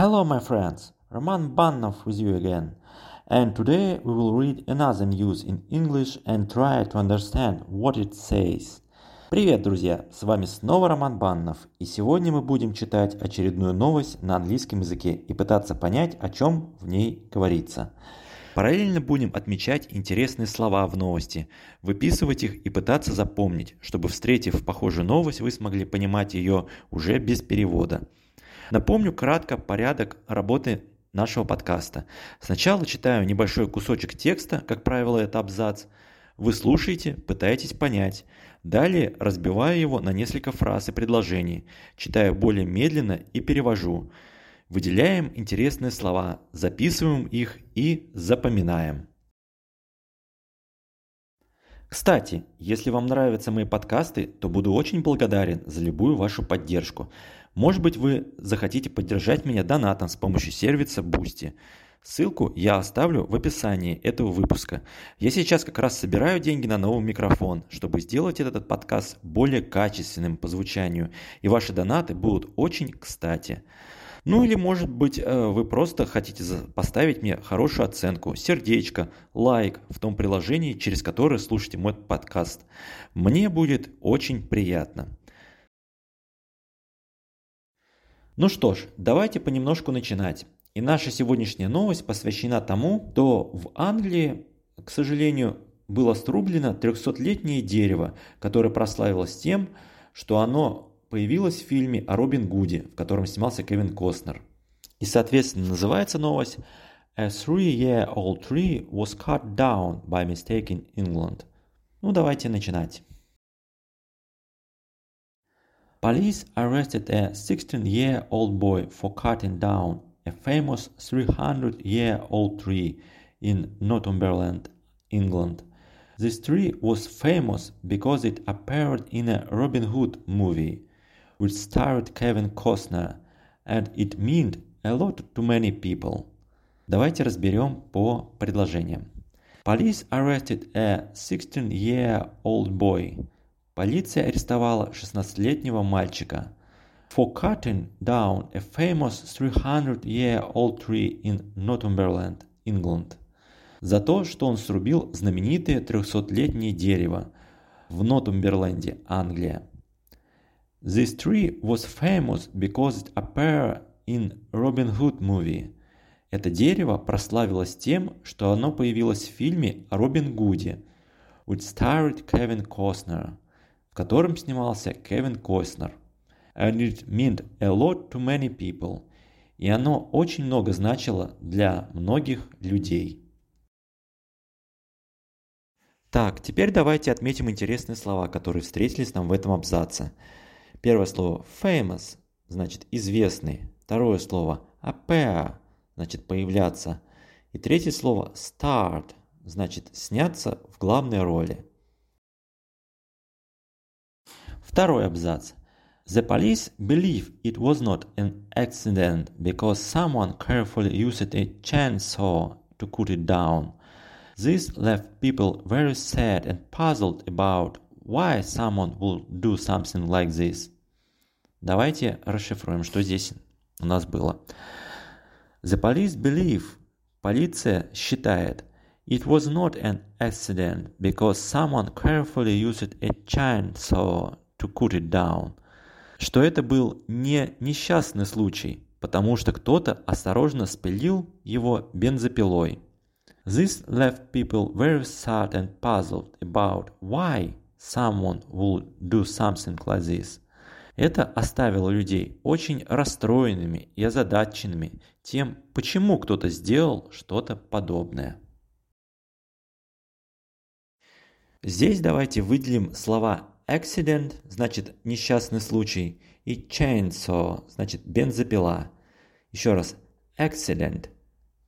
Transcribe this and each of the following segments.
Hello, my friends! Roman Bannov with you again. And today we will read another news in English and try to understand what it says. Привет, друзья! С вами снова Роман Баннов, и сегодня мы будем читать очередную новость на английском языке и пытаться понять, о чем в ней говорится. Параллельно будем отмечать интересные слова в новости, выписывать их и пытаться запомнить, чтобы, встретив похожую новость, вы смогли понимать ее уже без перевода. Напомню кратко порядок работы нашего подкаста. Сначала читаю небольшой кусочек текста, как правило, это абзац. Вы слушаете, пытаетесь понять. Далее разбиваю его на несколько фраз и предложений. Читаю более медленно и перевожу. Выделяем интересные слова, записываем их и запоминаем. Кстати, если вам нравятся мои подкасты, то буду очень благодарен за любую вашу поддержку. Может быть, вы захотите поддержать меня донатом с помощью сервиса Boosty. Ссылку я оставлю в описании этого выпуска. Я сейчас как раз собираю деньги на новый микрофон, чтобы сделать этот подкаст более качественным по звучанию, и ваши донаты будут очень кстати. Ну или, может быть, вы просто хотите поставить мне хорошую оценку, сердечко, лайк в том приложении, через которое слушаете мой подкаст. Мне будет очень приятно. Ну что ж, давайте понемножку начинать. И наша сегодняшняя новость посвящена тому, что в Англии, к сожалению, было срублено 300-летнее дерево, которое прославилось тем, что оно появилась в фильме о Робин Гуде, в котором снимался Кевин Костнер. И, соответственно, называется новость «A three-year-old tree was cut down by mistake in England». Ну, давайте начинать. Police arrested a 16-year-old boy for cutting down a famous 300-year-old tree in Northumberland, England. This tree was famous because it appeared in a Robin Hood movie, which starred Kevin Costner, and it meant a lot to many people. Давайте разберем по предложениям. Police arrested a 16-year-old boy. Полиция арестовала 16-летнего мальчика. For cutting down a famous 300-year-old tree in Northumberland, England. За то, что он срубил знаменитое 300-летнее дерево в Нортумберленде, Англия. This tree was famous because it appeared in Robin Hood movie. Это дерево прославилось тем, что оно появилось в фильме о Робин Гуде, which starred Kevin Costner, в котором снимался Кевин Костнер. And it meant a lot to many people. И оно очень много значило для многих людей. Так, теперь давайте отметим интересные слова, которые встретились нам в этом абзаце. Первое слово famous, значит известный. Второе слово appear, значит появляться. И третье слово starred, значит сняться в главной роли. Второй абзац. The police believe it was not an accident because someone carefully used a chainsaw to cut it down. This left people very sad and puzzled about why someone would do something like this. Давайте расшифруем, что здесь у нас было. The police believe, полиция считает, it was not an accident because someone carefully used a chainsaw to cut it down. Что это был не несчастный случай, потому что кто-то осторожно спилил его бензопилой. This left people very sad and puzzled about why someone would do something like this. Это оставило людей очень расстроенными и озадаченными тем, почему кто-то сделал что-то подобное. Здесь давайте выделим слова accident, значит несчастный случай, и chainsaw, значит бензопила. Еще раз, accident,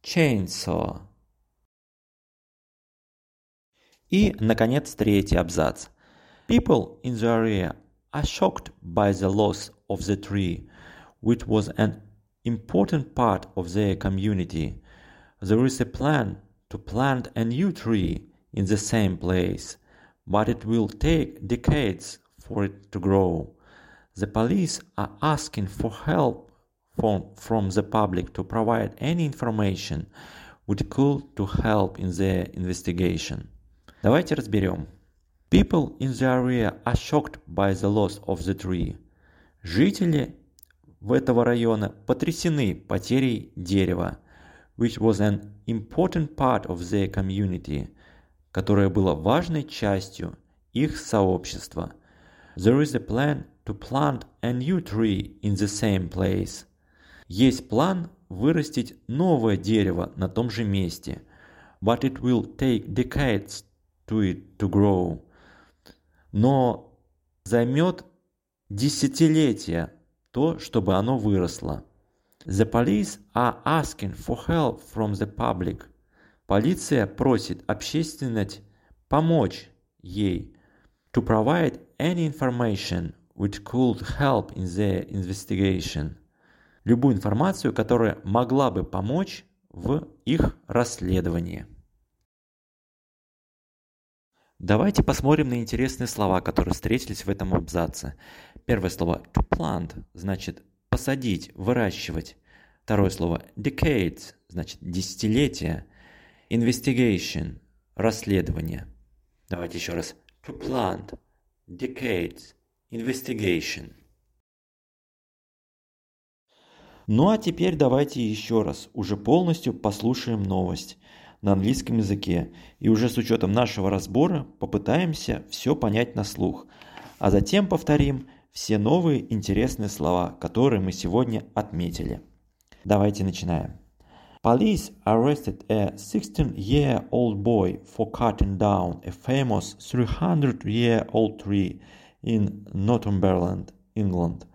chainsaw. И, наконец, третий абзац. People in the area are shocked by the loss of the tree, which was an important part of their community. There is a plan to plant a new tree in the same place, but it will take decades for it to grow. The police are asking for help from the public to provide any information would cool to help in the investigation. Давайте разберем. People in the area are shocked by the loss of the tree. Жители этого района потрясены потерей дерева, which was an important part of their community, которое было важной частью их сообщества. There is a plan to plant a new tree in the same place. Есть план вырастить новое дерево на том же месте, but it will take decades to it to grow. Но займет десятилетия то, чтобы оно выросло. The police are asking for help from the public. Полиция просит общественность помочь ей. To provide any information which could help in the investigation. Любую информацию, которая могла бы помочь в их расследовании. Давайте посмотрим на интересные слова, которые встретились в этом абзаце. Первое слово to plant значит посадить, выращивать. Второе слово decades значит десятилетие. Investigation расследование. Давайте еще раз. To plant, decades, investigation. Ну а теперь давайте еще раз уже полностью послушаем новость на английском языке и уже с учетом нашего разбора попытаемся все понять на слух, а затем повторим все новые интересные слова, которые мы сегодня отметили. Давайте начинаем. Police arrested a 16-year-old boy for cutting down a famous 300-year-old tree in Northumberland, England.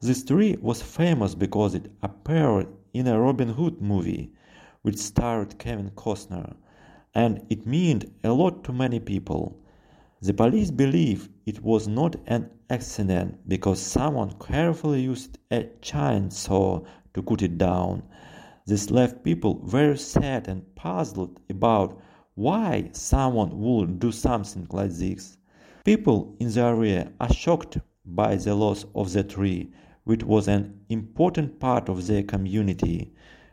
This tree was famous because it appeared in a Robin Hood movie, which starred Kevin Costner, and it meant a lot to many people. The police believe it was not an accident because someone carefully used a chainsaw to cut it down. This left people very sad and puzzled about why someone would do something like this. People in the area are shocked by the loss of the tree, which was an important part of their community.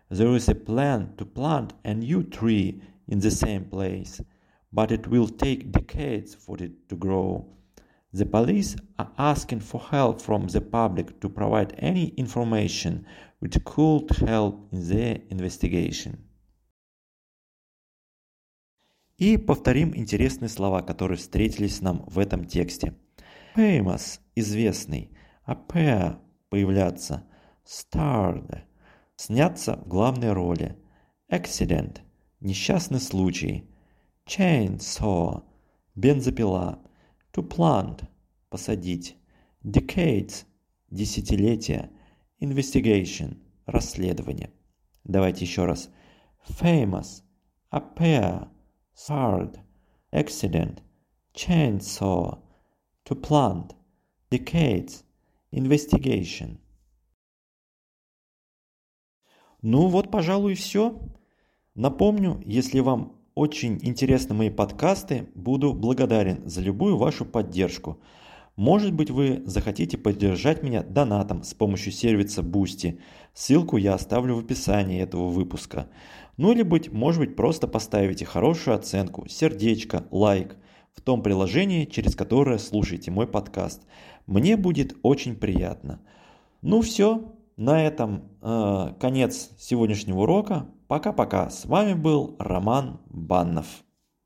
There is a plan to plant a new tree in the same place, but it will take decades for it to grow. The police are asking for help from the public to provide any information which could help in their investigation. И повторим интересные слова, которые встретились нам в этом тексте. Famous – известный, appear – появляться, starred – сняться в главной роли, accident – несчастный случай, chainsaw – бензопила, to plant – посадить, decades – десятилетия, investigation – расследование. Давайте еще раз. Famous, appear, starred, accident, chainsaw, to plant, decades, investigation. Ну вот, пожалуй, и все. Напомню, если вам очень интересны мои подкасты, буду благодарен за любую вашу поддержку. Может быть, вы захотите поддержать меня донатом с помощью сервиса Boosty. Ссылку я оставлю в описании этого выпуска. Ну или, может быть, просто поставите хорошую оценку, сердечко, лайк в том приложении, через которое слушаете мой подкаст. Мне будет очень приятно. Ну все, на этом конец сегодняшнего урока. Пока-пока. С вами был Роман Баннов.